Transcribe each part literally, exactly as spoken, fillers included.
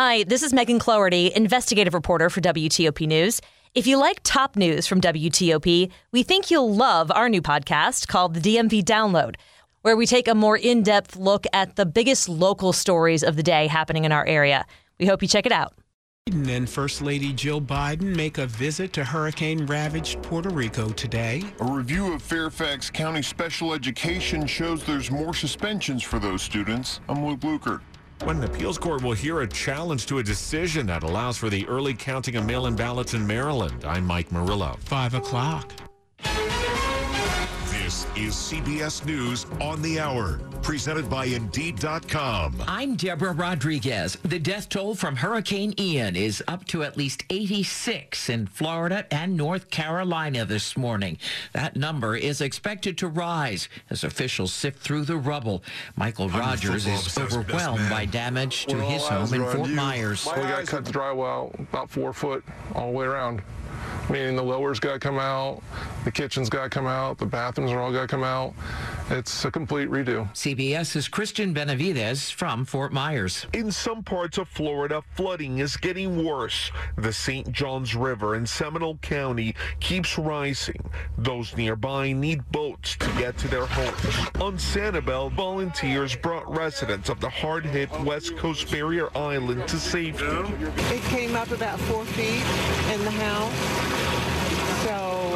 Hi, this is Megan Cloherty, investigative reporter for W T O P News. If you like top news from W T O P, we think you'll love our new podcast called the D M V Download, where we take a more in-depth look at the biggest local stories of the day happening in our area. We hope you check it out. Biden and First Lady Jill Biden make a visit to hurricane-ravaged Puerto Rico today. A review of Fairfax County special education shows there's more suspensions for those students. I'm Luke Lukert. When an appeals court will hear a challenge to a decision that allows for the early counting of mail-in ballots in Maryland, I'm Mike Murillo. Five o'clock. This is C B S News on the Hour, presented by Indeed dot com. I'm Deborah Rodriguez. The death toll from Hurricane Ian is up to at least eighty-six in Florida and North Carolina this morning. That number is expected to rise as officials sift through the rubble. Michael Rogers is overwhelmed by damage to his home in Fort Myers. We got cut the drywall about four foot all the way around. Meaning the lower's got to come out, the kitchen's got to come out, the bathrooms are all got to come out. It's a complete redo. CBS's Christian Benavidez from Fort Myers. In some parts of Florida, flooding is getting worse. The Saint Johns River in Seminole County keeps rising. Those nearby need boats to get to their homes. On Sanibel, volunteers brought residents of the hard-hit West Coast Barrier Island to safety. It came up about four feet in the house.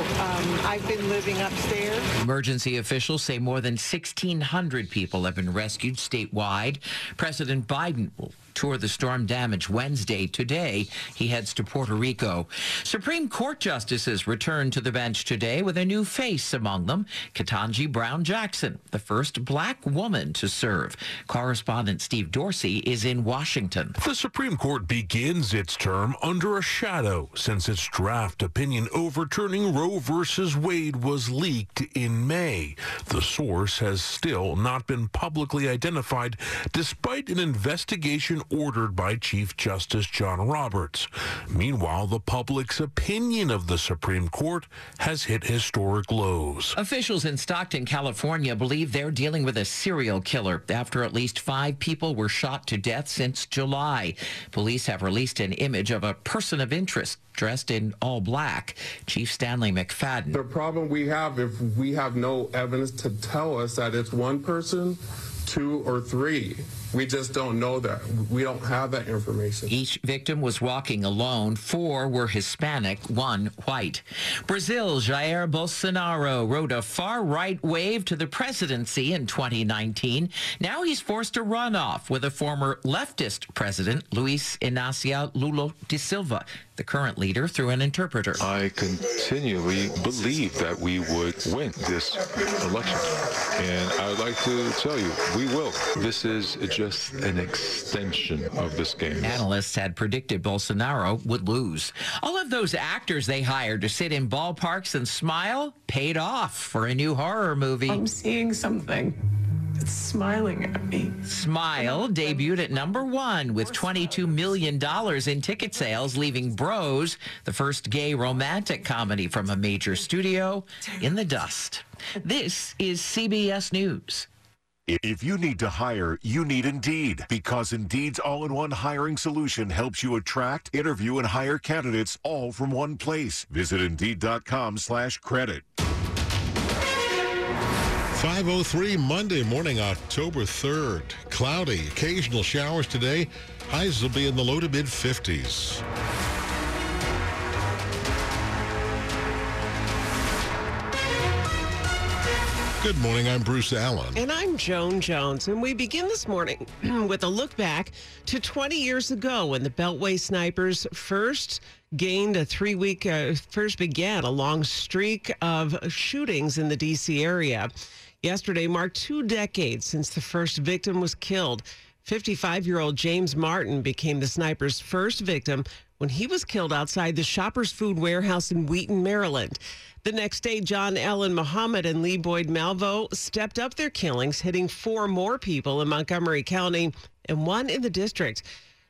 Um, I've been living upstairs. Emergency officials say more than sixteen hundred people have been rescued statewide. President Biden will tour the storm damage Wednesday. Today, he heads to Puerto Rico. Supreme Court justices return to the bench today with a new face among them, Ketanji Brown Jackson, the first black woman to serve. Correspondent Steve Dorsey is in Washington. The Supreme Court begins its term under a shadow since its draft opinion overturning Roe versus Wade was leaked in May. The source has still not been publicly identified, despite an investigation ordered by Chief Justice John Roberts. Meanwhile, the public's opinion of the Supreme Court has hit historic lows. Officials in Stockton, California believe they're dealing with a serial killer after at least five people were shot to death since July. Police have released an image of a person of interest dressed in all black, Chief Stanley McFadden. The problem we have, if we have no evidence to tell us that it's one person, two or three. We just don't know that. We don't have that information. Each victim was walking alone. Four were Hispanic, one white. Brazil's Jair Bolsonaro rode a far-right wave to the presidency in twenty nineteen. Now he's forced a runoff with a former leftist president, Luiz Inácio Lula da Silva, the current leader, through an interpreter. I continually believe that we would win this election. And I would like to tell you, we will. This is a just an extension of this game. Analysts had predicted Bolsonaro would lose. All of those actors they hired to sit in ballparks and smile paid off for a new horror movie. I'm seeing something. It's smiling at me. Smile debuted at number one with twenty-two million dollars in ticket sales, leaving Bros, the first gay romantic comedy from a major studio, in the dust. This is C B S News. If you need to hire, you need Indeed, because Indeed's all-in-one hiring solution helps you attract, interview, and hire candidates all from one place. Visit Indeed.com slash credit. five oh three Monday morning, October third. Cloudy, occasional showers today. Highs will be in the low to mid fifties. Good morning, I'm Bruce Allen. And I'm Joan Jones. And we begin this morning with a look back to twenty years ago when the Beltway snipers first gained a three-week, uh, first began a long streak of shootings in the D C area. Yesterday marked two decades since the first victim was killed. fifty-five-year-old James Martin became the sniper's first victim when he was killed outside the Shoppers Food Warehouse in Wheaton, Maryland. The next day, John Allen Muhammad and Lee Boyd Malvo stepped up their killings, hitting four more people in Montgomery County and one in the district.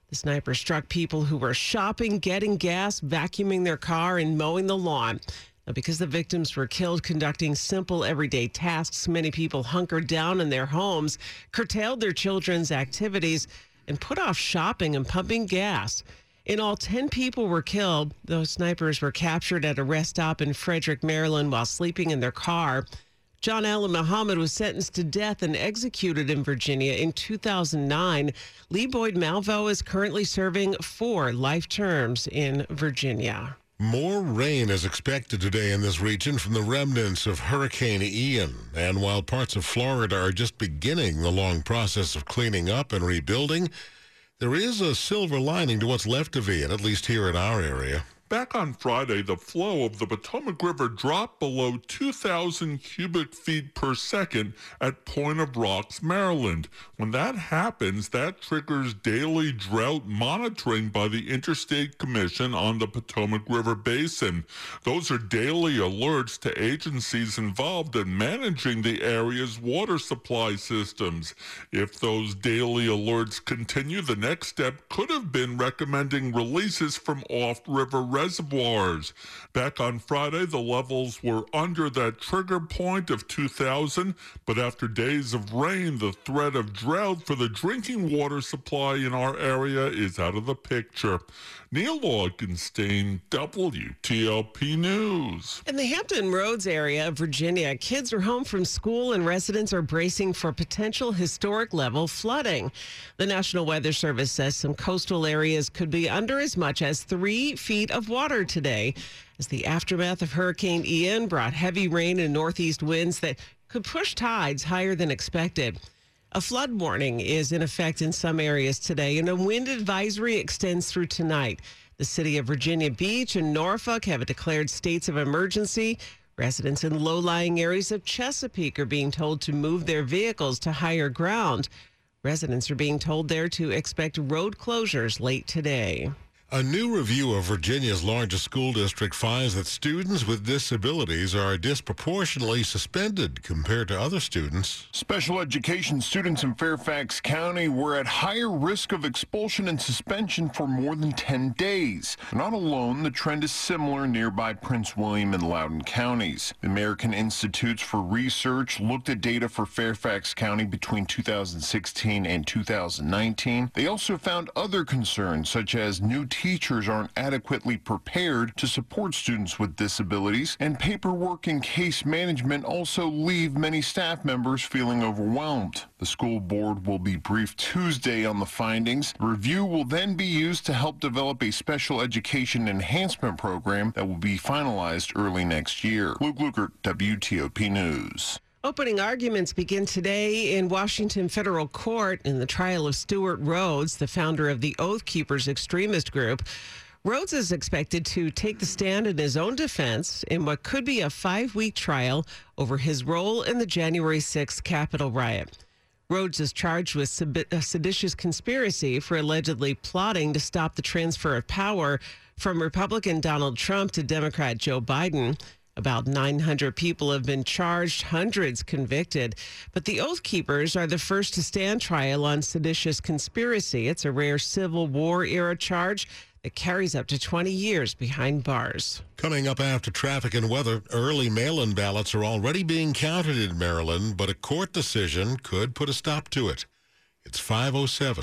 The sniper struck people who were shopping, getting gas, vacuuming their car, and mowing the lawn. Now, because the victims were killed conducting simple everyday tasks, many people hunkered down in their homes, curtailed their children's activities, and put off shopping and pumping gas. In all, ten people were killed. Those snipers were captured at a rest stop in Frederick, Maryland, while sleeping in their car. John Allen Muhammad was sentenced to death and executed in Virginia in two thousand nine. Lee Boyd Malvo is currently serving four life terms in Virginia. More rain is expected today in this region from the remnants of Hurricane Ian. And while parts of Florida are just beginning the long process of cleaning up and rebuilding, there is a silver lining to what's left of Ian, at least here in our area. Back on Friday, the flow of the Potomac River dropped below two thousand cubic feet per second at Point of Rocks, Maryland. When that happens, that triggers daily drought monitoring by the Interstate Commission on the Potomac River Basin. Those are daily alerts to agencies involved in managing the area's water supply systems. If those daily alerts continue, the next step could have been recommending releases from off-river reservoirs. reservoirs. Back on Friday, the levels were under that trigger point of two thousand, but after days of rain, the threat of drought for the drinking water supply in our area is out of the picture. Neil Walkenstein, W T O P News. In the Hampton Roads area of Virginia, kids are home from school and residents are bracing for potential historic level flooding. The National Weather Service says some coastal areas could be under as much as three feet of water today, as the aftermath of Hurricane Ian brought heavy rain and northeast winds that could push tides higher than expected. A flood warning is in effect in some areas today, and a wind advisory extends through tonight. The city of Virginia Beach and Norfolk have declared states of emergency. Residents in low-lying areas of Chesapeake are being told to move their vehicles to higher ground. Residents are being told there to expect road closures late today. A new review of Virginia's largest school district finds that students with disabilities are disproportionately suspended compared to other students. Special education students in Fairfax County were at higher risk of expulsion and suspension for more than ten days. Not alone, the trend is similar nearby Prince William and Loudoun counties. The American Institutes for Research looked at data for Fairfax County between two thousand sixteen and two thousand nineteen. They also found other concerns, such as new teachers Teachers aren't adequately prepared to support students with disabilities, and paperwork and case management also leave many staff members feeling overwhelmed. The school board will be briefed Tuesday on the findings. The review will then be used to help develop a special education enhancement program that will be finalized early next year. Luke Lukert, W T O P News. Opening arguments begin today in Washington federal court in the trial of Stuart Rhodes, the founder of the Oath Keepers extremist group. Rhodes is expected to take the stand in his own defense in what could be a five-week trial over his role in the January sixth Capitol riot. Rhodes is charged with sed- a seditious conspiracy for allegedly plotting to stop the transfer of power from Republican Donald Trump to Democrat Joe Biden. About nine hundred people have been charged, hundreds convicted. But the Oath Keepers are the first to stand trial on seditious conspiracy. It's a rare Civil War-era charge that carries up to twenty years behind bars. Coming up after traffic and weather, early mail-in ballots are already being counted in Maryland, but a court decision could put a stop to it. It's five oh seven.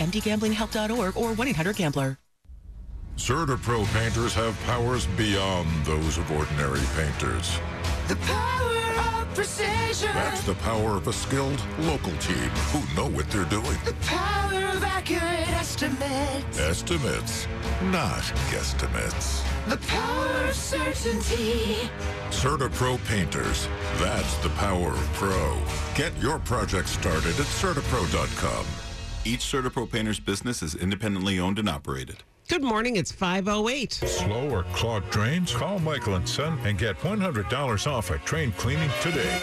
m d gambling help dot org or one eight hundred gambler. Certapro painters have powers beyond those of ordinary painters. The power of precision. That's the power of a skilled local team who know what they're doing. The power of accurate estimates. Estimates, not guesstimates. The power of certainty. Certapro painters. That's the power of pro. Get your project started at certapro dot com. Each Certapro painter's business is independently owned and operated. Good morning, it's five oh eight. Slow or clogged drains? Call Michael and Son and get one hundred dollars off a drain cleaning today.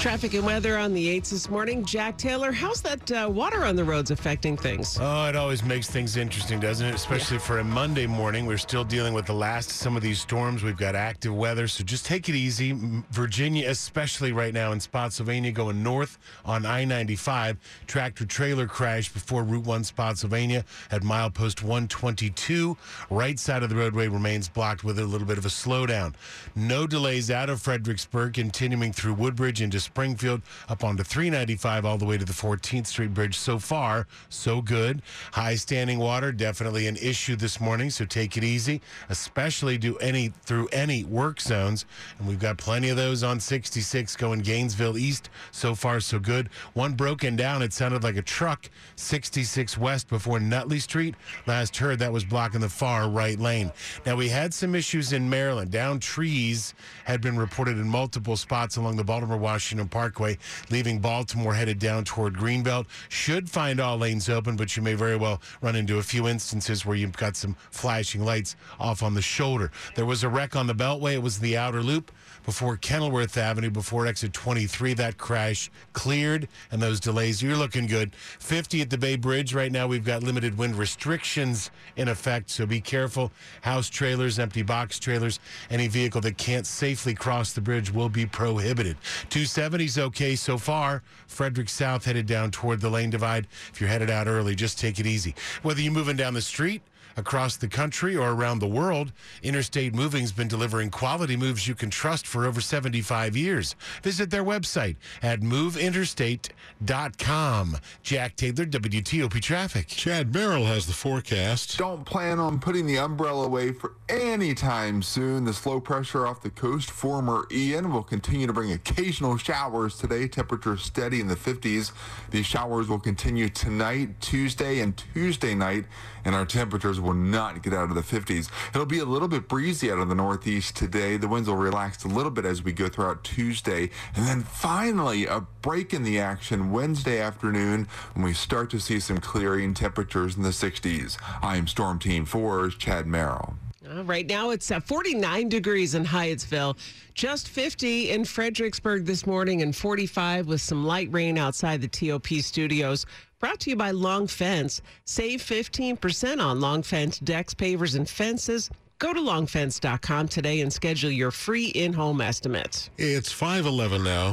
Traffic and weather on the eights this morning. Jack Taylor, how's that uh, water on the roads affecting things? Oh, it always makes things interesting, doesn't it? Especially yeah. for a Monday morning. We're still dealing with the last some of these storms. We've got active weather, so just take it easy. Virginia, especially right now in Spotsylvania, going north on I ninety-five. Tractor-trailer crash before Route one Spotsylvania at milepost one twenty-two. Right side of the roadway remains blocked with a little bit of a slowdown. No delays out of Fredericksburg, continuing through Woodbridge into Springfield up onto three ninety-five all the way to the fourteenth street Bridge. So far, so good. High standing water, definitely an issue this morning, so take it easy, especially do any through any work zones. And we've got plenty of those on sixty-six going Gainesville East. So far, so good. One broken down. It sounded like a truck. sixty-six west before Nutley Street. Last heard that was blocking the far right lane. Now, we had some issues in Maryland. Downed trees had been reported in multiple spots along the Baltimore-Washington Parkway, leaving Baltimore headed down toward Greenbelt. Should find all lanes open, but you may very well run into a few instances where you've got some flashing lights off on the shoulder. There was a wreck on the Beltway. It was the outer loop before Kenilworth Avenue, before exit twenty-three. That crash cleared, and those delays, you're looking good. fifty at the Bay Bridge. Right now, we've got limited wind restrictions in effect, so be careful. House trailers, empty box trailers, any vehicle that can't safely cross the bridge will be prohibited. two seventy's okay so far. Frederick South headed down toward the lane divide. If you're headed out early, just take it easy. Whether you're moving down the street, across the country, or around the world, Interstate Moving's been delivering quality moves you can trust for over seventy-five years. Visit their website at move interstate dot com. Jack Taylor, W T O P Traffic. Chad Merrill has the forecast. Don't plan on putting the umbrella away for any time soon. This low pressure off the coast, former Ian, will continue to bring occasional showers today. Temperatures steady in the fifties. These showers will continue tonight, Tuesday, and Tuesday night, and our temperatures will will not get out of the fifties. It'll be a little bit breezy out of the northeast today. The winds will relax a little bit as we go throughout Tuesday. And then finally, a break in the action Wednesday afternoon when we start to see some clearing, temperatures in the sixties. I am Storm Team four's Chad Merrill. All right, now it's uh, forty-nine degrees in Hyattsville, just fifty in Fredericksburg this morning, and forty-five with some light rain outside the T O P studios. Brought to you by Long Fence. Save fifteen percent on Long Fence decks, pavers, and fences. Go to long fence dot com today and schedule your free in-home estimate. It's five eleven now.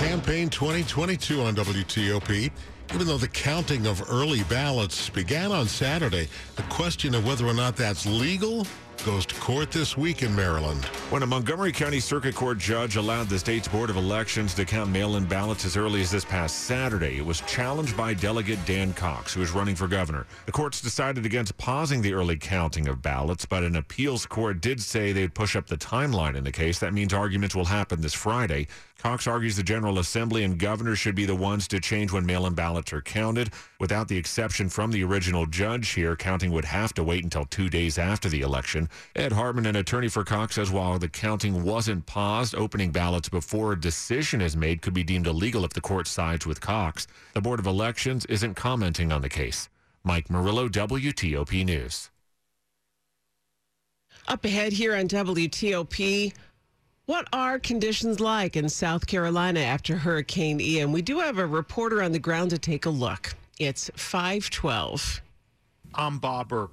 Campaign twenty twenty-two on W T O P. Even though the counting of early ballots began on Saturday, the question of whether or not that's legal goes to court this week in Maryland. When a Montgomery County Circuit Court judge allowed the state's Board of Elections to count mail-in ballots as early as this past Saturday, it was challenged by Delegate Dan Cox, who is running for governor. The courts decided against pausing the early counting of ballots, but an appeals court did say they'd push up the timeline in the case. That means arguments will happen this Friday. Cox argues the General Assembly and governors should be the ones to change when mail-in ballots are counted. Without the exception from the original judge here, counting would have to wait until two days after the election. Ed Hartman, an attorney for Cox, says while the counting wasn't paused, opening ballots before a decision is made could be deemed illegal if the court sides with Cox. The Board of Elections isn't commenting on the case. Mike Murillo, W T O P News. Up ahead here on W T O P, what are conditions like in South Carolina after Hurricane Ian? We do have a reporter on the ground to take a look. It's five twelve. I'm Bob Burke,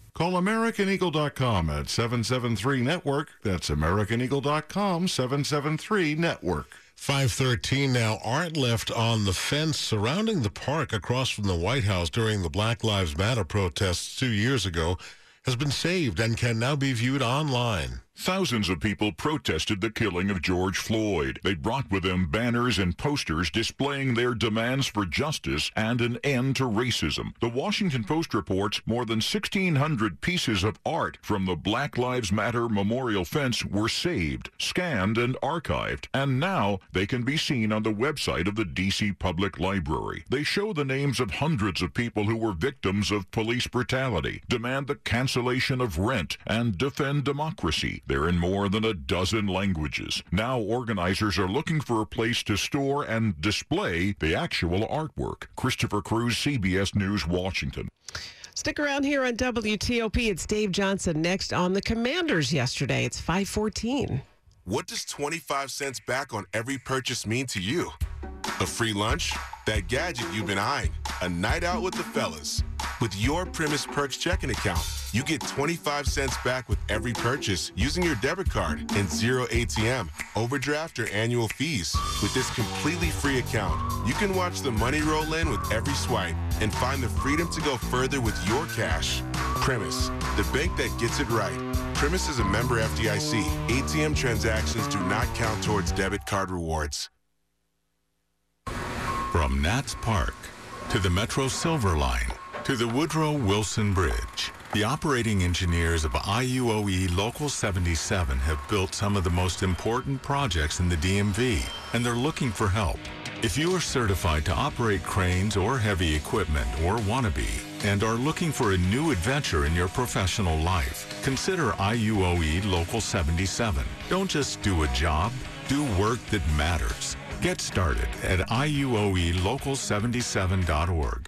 Call American Eagle dot com at seven seven three network. That's American Eagle dot com, seven seven three network. five thirteen now. Art left on the fence surrounding the park across from the White House during the Black Lives Matter protests two years ago has been saved and can now be viewed online. Thousands of people protested the killing of George Floyd. They brought with them banners and posters displaying their demands for justice and an end to racism. The Washington Post reports more than sixteen hundred pieces of art from the Black Lives Matter memorial fence were saved, scanned, and archived, and now they can be seen on the website of the D C Public Library. They show the names of hundreds of people who were victims of police brutality, demand the cancellation of rent, and defend democracy. They're in more than a dozen languages. Now organizers are looking for a place to store and display the actual artwork. Christopher Cruz, C B S News, Washington. Stick around here on W T O P. It's Dave Johnson next on the Commanders yesterday. It's five fourteen. What does twenty-five cents back on every purchase mean to you? A free lunch? That gadget you've been eyeing? A night out with the fellas? With your Primus Perks checking account, you get twenty-five cents back with every purchase using your debit card and zero A T M, overdraft, or annual fees. With this completely free account, you can watch the money roll in with every swipe and find the freedom to go further with your cash. Primus, the bank that gets it right. Primus is a member F D I C. A T M transactions do not count towards debit card rewards. From Nats Park to the Metro Silver Line, to the Woodrow Wilson Bridge, the operating engineers of I U O E Local seventy-seven have built some of the most important projects in the D M V, and they're looking for help. If you are certified to operate cranes or heavy equipment or wannabe, and are looking for a new adventure in your professional life, consider I U O E Local seventy-seven. Don't just do a job, do work that matters. Get started at I U O E local seventy-seven dot org.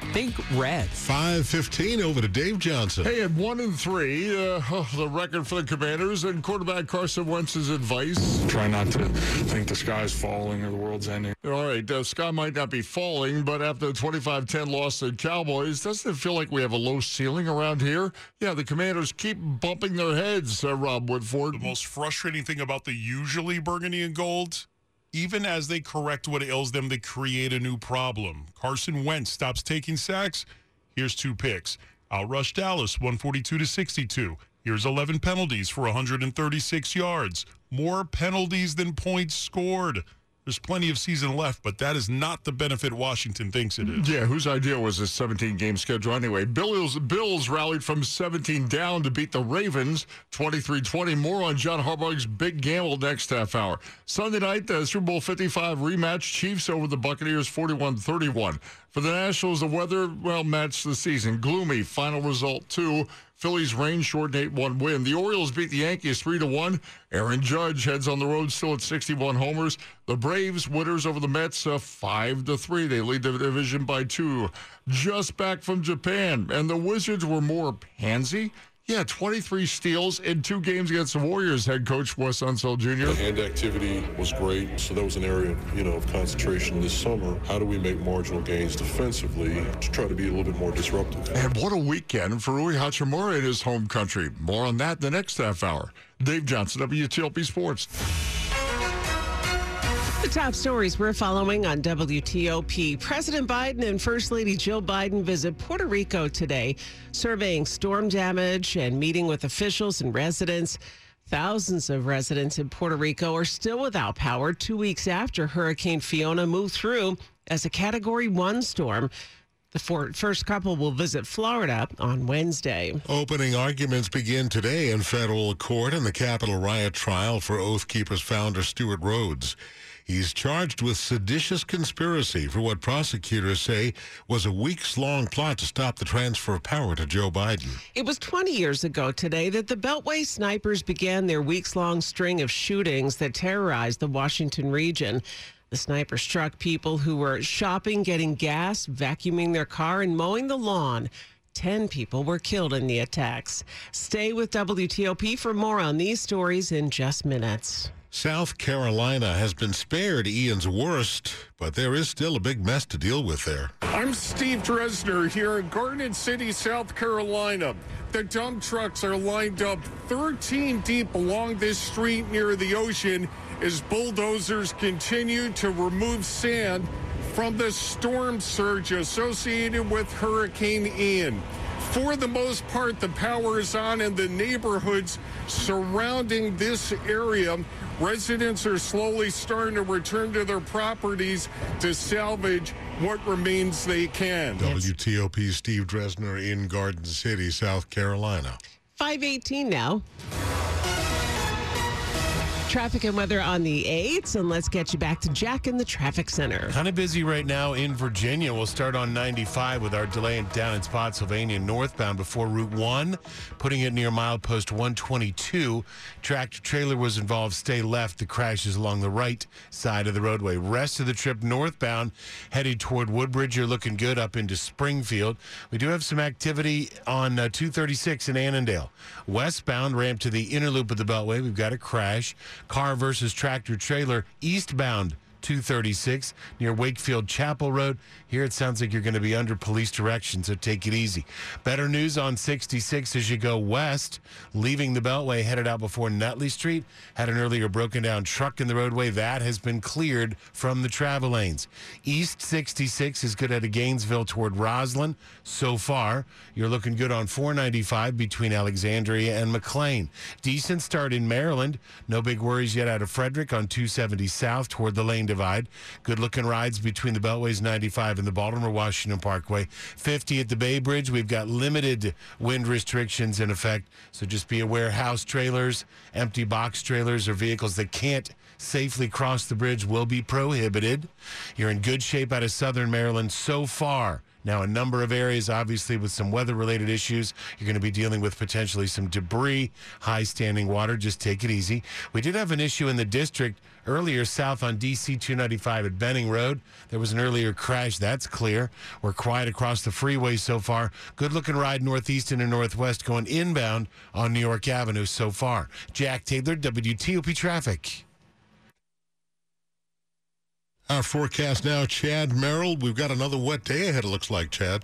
Think red. five fifteen, over to Dave Johnson. Hey, at one and three, uh, oh, the record for the Commanders and quarterback Carson Wentz's advice. Try not to think the sky's falling or the world's ending. All right, the uh, sky might not be falling, but after the twenty-five ten loss to the Cowboys, doesn't it feel like we have a low ceiling around here? Yeah, the Commanders keep bumping their heads, uh, Rob Woodford. The most frustrating thing about the usually burgundy and gold, even as they correct what ails them, they create a new problem. Carson Wentz stops taking sacks. Here's two picks. Outrush Dallas, one forty-two to sixty-two. Here's eleven penalties for one hundred thirty-six yards. More penalties than points scored. There's plenty of season left, but that is not the benefit Washington thinks it is. Yeah, whose idea was this seventeen-game schedule anyway? Bills, Bills rallied from seventeen down to beat the Ravens, twenty-three twenty. More on John Harbaugh's big gamble next half hour. Sunday night, the Super Bowl fifty-five rematch, Chiefs over the Buccaneers, forty-one thirty-one. For the Nationals, the weather, well, matched the season. Gloomy, final result, two. Phillies rain shortened eight one win. The Orioles beat the Yankees three to one. Aaron Judge heads on the road still at sixty-one homers. The Braves, winners over the Mets, uh, five to three. They lead the division by two. Just back from Japan, and the Wizards were more pansy. Yeah, twenty-three steals in two games against the Warriors, head coach Wes Unseld Junior Hand activity was great, so that was an area, you know, of concentration this summer. How do we make marginal gains defensively to try to be a little bit more disruptive? And what a weekend for Rui Hachimura in his home country. More on that in the next half hour. Dave Johnson, W T O P Sports. The top stories we're following on W T O P. President Biden and First Lady Jill Biden visit Puerto Rico today, surveying storm damage and meeting with officials and residents. Thousands of residents in Puerto Rico are still without power two weeks after Hurricane Fiona moved through as a Category one storm. The first couple will visit Florida on Wednesday. Opening arguments begin today in federal court in the Capitol riot trial for Oath Keepers founder Stuart Rhodes. He's charged with seditious conspiracy for what prosecutors say was a weeks-long plot to stop the transfer of power to Joe Biden. It was twenty years ago today that the Beltway snipers began their weeks-long string of shootings that terrorized the Washington region. The sniper struck people who were shopping, getting gas, vacuuming their car, and mowing the lawn. Ten people were killed in the attacks. Stay with W T O P for more on these stories in just minutes. South Carolina has been spared Ian's worst, but there is still a big mess to deal with there. I'm Steve Dresner here in Garnet City, South Carolina. The dump trucks are lined up thirteen deep along this street near the ocean as bulldozers continue to remove sand from the storm surge associated with Hurricane Ian. For the most part, the power is on in the neighborhoods surrounding this area. Residents are slowly starting to return to their properties to salvage what remains they can. W T O P Steve Dresner in Garden City, South Carolina. five eighteen now. Traffic and weather on the eights, and let's get you back to Jack in the traffic center. Kind of busy right now in Virginia. We'll start on ninety-five with our delay down in Spotsylvania northbound before Route one, putting it near milepost one twenty-two. Tractor trailer was involved. Stay left. The crash is along the right side of the roadway. Rest of the trip northbound, headed toward Woodbridge. You're looking good up into Springfield. We do have some activity on uh, two thirty-six in Annandale. Westbound ramp to the inner loop of the Beltway. We've got a crash. Car versus tractor trailer eastbound two thirty-six near Wakefield Chapel Road. Here it sounds like you're going to be under police direction, so take it easy. Better news on sixty-six as you go west, leaving the Beltway, headed out before Nutley Street. Had an earlier broken down truck in the roadway. That has been cleared from the travel lanes. East sixty-six is good out of Gainesville toward Roslyn. So far, you're looking good on four ninety-five between Alexandria and McLean. Decent start in Maryland. No big worries yet out of Frederick on two seventy south toward the lane divide. Good looking rides between the Beltways ninety-five and the Baltimore Washington Parkway. fifty at the Bay Bridge. We've got limited wind restrictions in effect, so just be aware. House trailers, empty box trailers, or vehicles that can't safely cross the bridge will be prohibited. You're in good shape out of southern Maryland so far. Now, a number of areas, obviously, with some weather-related issues. You're going to be dealing with potentially some debris, high standing water. Just take it easy. We did have an issue in the district earlier south on D C two ninety-five at Benning Road. There was an earlier crash. That's clear. We're quiet across the freeway so far. Good-looking ride northeast into northwest going inbound on New York Avenue so far. Jack Taylor, W T O P Traffic. Our forecast now, Chad Merrill. We've got another wet day ahead, it looks like, Chad.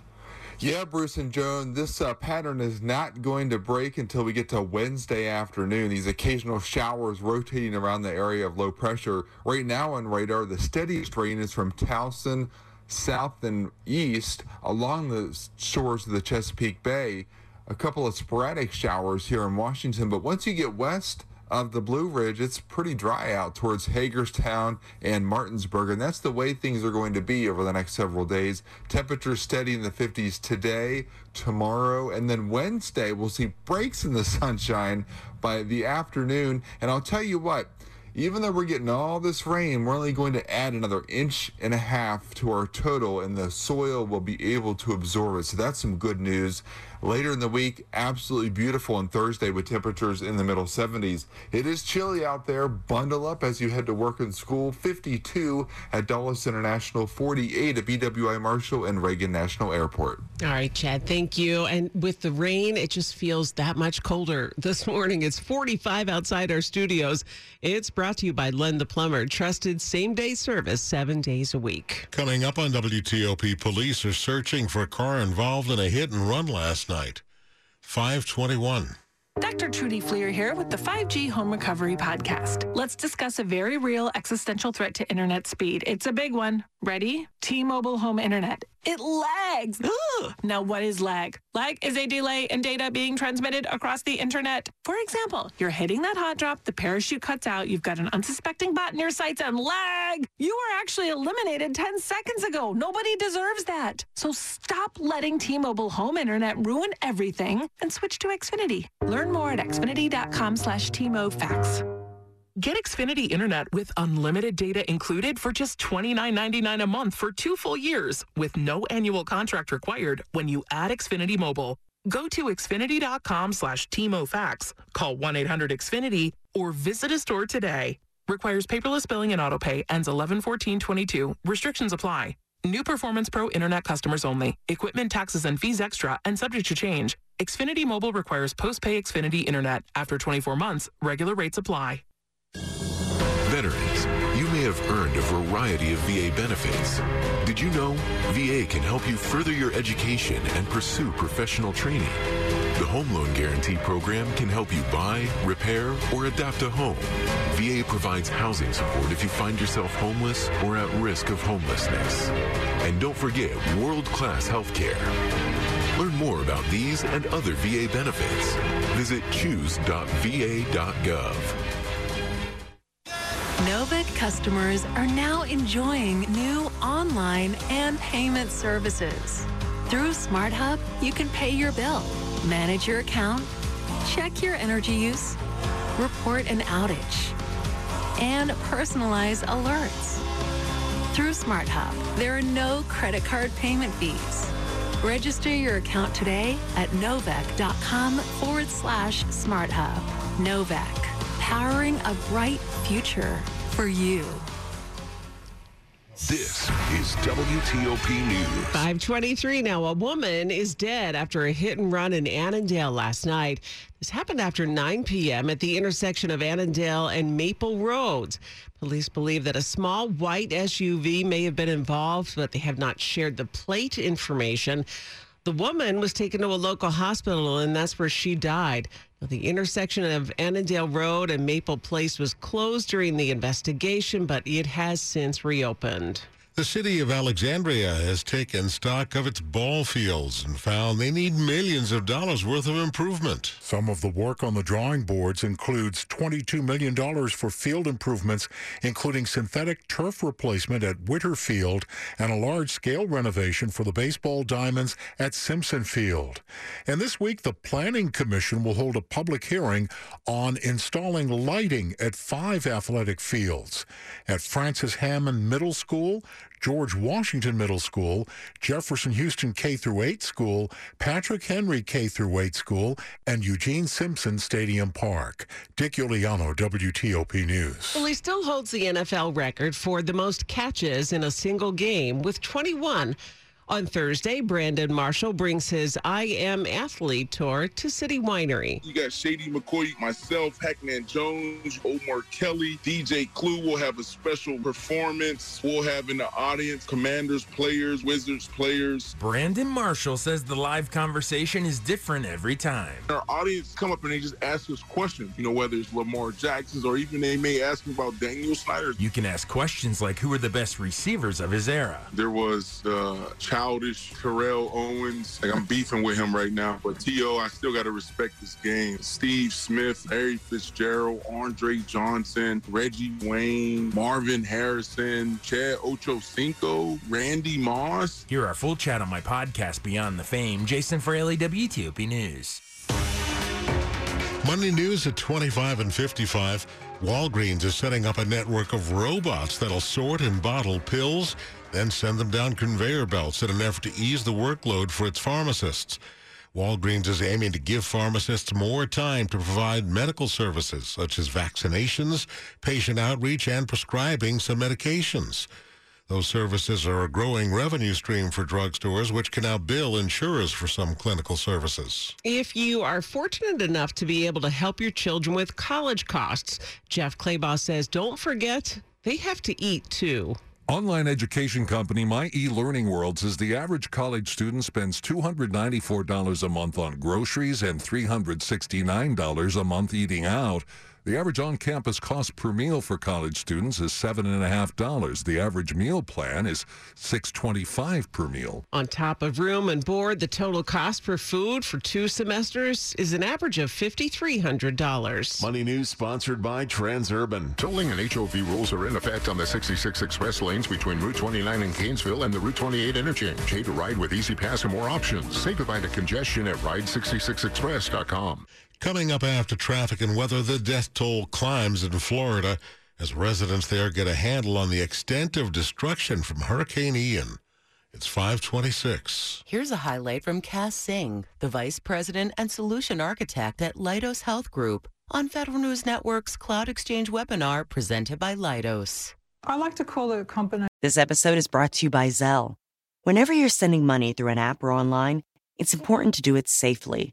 Yeah, Bruce and Joan, this uh, pattern is not going to break until we get to Wednesday afternoon. These occasional showers rotating around the area of low pressure. Right now on radar, the steadiest rain is from Towson south and east along the shores of the Chesapeake Bay. A couple of sporadic showers here in Washington, but once you get west of the Blue Ridge, it's pretty dry out towards Hagerstown and Martinsburg, and that's the way things are going to be over the next several days. Temperatures steady in the fifties today, tomorrow, and then Wednesday we'll see breaks in the sunshine by the afternoon. And I'll tell you what, even though we're getting all this rain, we're only going to add another inch and a half to our total, and the soil will be able to absorb it. So that's some good news. Later in the week, absolutely beautiful on Thursday with temperatures in the middle seventies. It is chilly out there. Bundle up as you head to work and school. fifty-two at Dulles International, forty-eight at B W I Marshall and Reagan National Airport. All right, Chad, thank you. And with the rain, it just feels that much colder this morning. It's forty-five outside our studios. It's brought to you by Len the Plumber. Trusted same-day service seven days a week. Coming up on W T O P, police are searching for a car involved in a hit-and-run last night. five twenty-one. Doctor Trudy Fleer here with the five G Home Recovery Podcast. Let's discuss a very real existential threat to internet speed. It's a big one. Ready? T-Mobile home internet. It lags. Ugh. Now, what is lag? Lag is a delay in data being transmitted across the internet. For example, you're hitting that hot drop, the parachute cuts out, you've got an unsuspecting bot in your sights, and lag! You were actually eliminated ten seconds ago. Nobody deserves that. So stop letting T-Mobile home internet ruin everything and switch to Xfinity. Learn more at xfinity.com slash T-MoFax. Get Xfinity Internet with unlimited data included for just twenty-nine ninety-nine a month for two full years with no annual contract required when you add Xfinity Mobile. Go to Xfinity.com slash T-MoFax, call one eight hundred X F I N I T Y, or visit a store today. Requires paperless billing and autopay, ends eleven fourteen twenty-two. Restrictions apply. New Performance Pro Internet customers only. Equipment, taxes, and fees extra and subject to change. Xfinity Mobile requires post-pay Xfinity Internet. After twenty-four months, regular rates apply. veterans, you may have earned a variety of V A benefits. Did you know V A can help you further your education and pursue professional training? The Home Loan Guarantee Program can help you buy, repair, or adapt a home. V A provides housing support if you find yourself homeless or at risk of homelessness. And don't forget world-class health care. Learn more about these and other V A benefits. Visit choose dot v a dot gov. Novit customers are now enjoying new online and payment services. Through SmartHub, you can pay your bill, manage your account, check your energy use, report an outage, and personalize alerts. Through SmartHub, there are no credit card payment fees. Register your account today at novec.com forward slash SmartHub. Novec. Powering a bright future for you. This is W T O P News. five twenty-three now. A woman is dead after a hit and run in Annandale last night. This happened after nine p m at the intersection of Annandale and Maple Roads. Police believe that a small white S U V may have been involved, but they have not shared the plate information. The woman was taken to a local hospital, and that's where she died. The intersection of Annandale Road and Maple Place was closed during the investigation, but it has since reopened. The city of Alexandria has taken stock of its ball fields and found they need millions of dollars worth of improvement. Some of the work on the drawing boards includes twenty-two million dollars for field improvements, including synthetic turf replacement at Witter Field and a large-scale renovation for the baseball diamonds at Simpson Field. And this week, the Planning Commission will hold a public hearing on installing lighting at five athletic fields. At Francis Hammond Middle School, George Washington Middle School, Jefferson Houston K through eight School, Patrick Henry K through eight School, and Eugene Simpson Stadium Park. Dick Iuliano, W T O P News. Well, he still holds the N F L record for the most catches in a single game with twenty-one. On Thursday, Brandon Marshall brings his I Am Athlete tour to City Winery. You got Shady McCoy, myself, Hackman Jones, Omar Kelly, D J Clue will have a special performance. We'll have in the audience Commanders players, Wizards players. Brandon Marshall says the live conversation is different every time. Our audience come up and they just ask us questions, you know, whether it's Lamar Jackson's or even they may ask about Daniel Snyder. You can ask questions like who are the best receivers of his era. There was the Childish, Terrell Owens. Like, I'm beefing with him right now. But T O, I still got to respect this game. Steve Smith, Larry Fitzgerald, Andre Johnson, Reggie Wayne, Marvin Harrison, Chad Ochocinco, Randy Moss. Hear our full chat on my podcast, Beyond the Fame. Jason Fraley, W T O P News. Monday news at twenty-five and fifty-five. Walgreens is setting up a network of robots that'll sort and bottle pills, then send them down conveyor belts in an effort to ease the workload for its pharmacists. Walgreens is aiming to give pharmacists more time to provide medical services, such as vaccinations, patient outreach, and prescribing some medications. Those services are a growing revenue stream for drugstores, which can now bill insurers for some clinical services. If you are fortunate enough to be able to help your children with college costs, Jeff Claybaugh says, don't forget, they have to eat, too. Online education company My eLearning World says the average college student spends two hundred ninety-four dollars a month on groceries and three hundred sixty-nine dollars a month eating out. The average on-campus cost per meal for college students is seven dollars and fifty cents. The average meal plan is six dollars and twenty-five cents per meal. On top of room and board, the total cost for food for two semesters is an average of five thousand three hundred dollars. Money News sponsored by Transurban. Tolling and H O V rules are in effect on the sixty-six express lanes between Route twenty-nine and Gainesville and the Route twenty-eight interchange. Pay to ride with Easy Pass and more options. Say goodbye to congestion at ride sixty-six express dot com. Coming up after traffic and weather, the death toll climbs in Florida as residents there get a handle on the extent of destruction from Hurricane Ian. It's five twenty-six. Here's a highlight from Cass Singh, the vice president and solution architect at Leidos Health Group, on Federal News Network's Cloud Exchange webinar presented by Leidos. I like to call it a combination. This episode is brought to you by Zelle. Whenever you're sending money through an app or online, it's important to do it safely.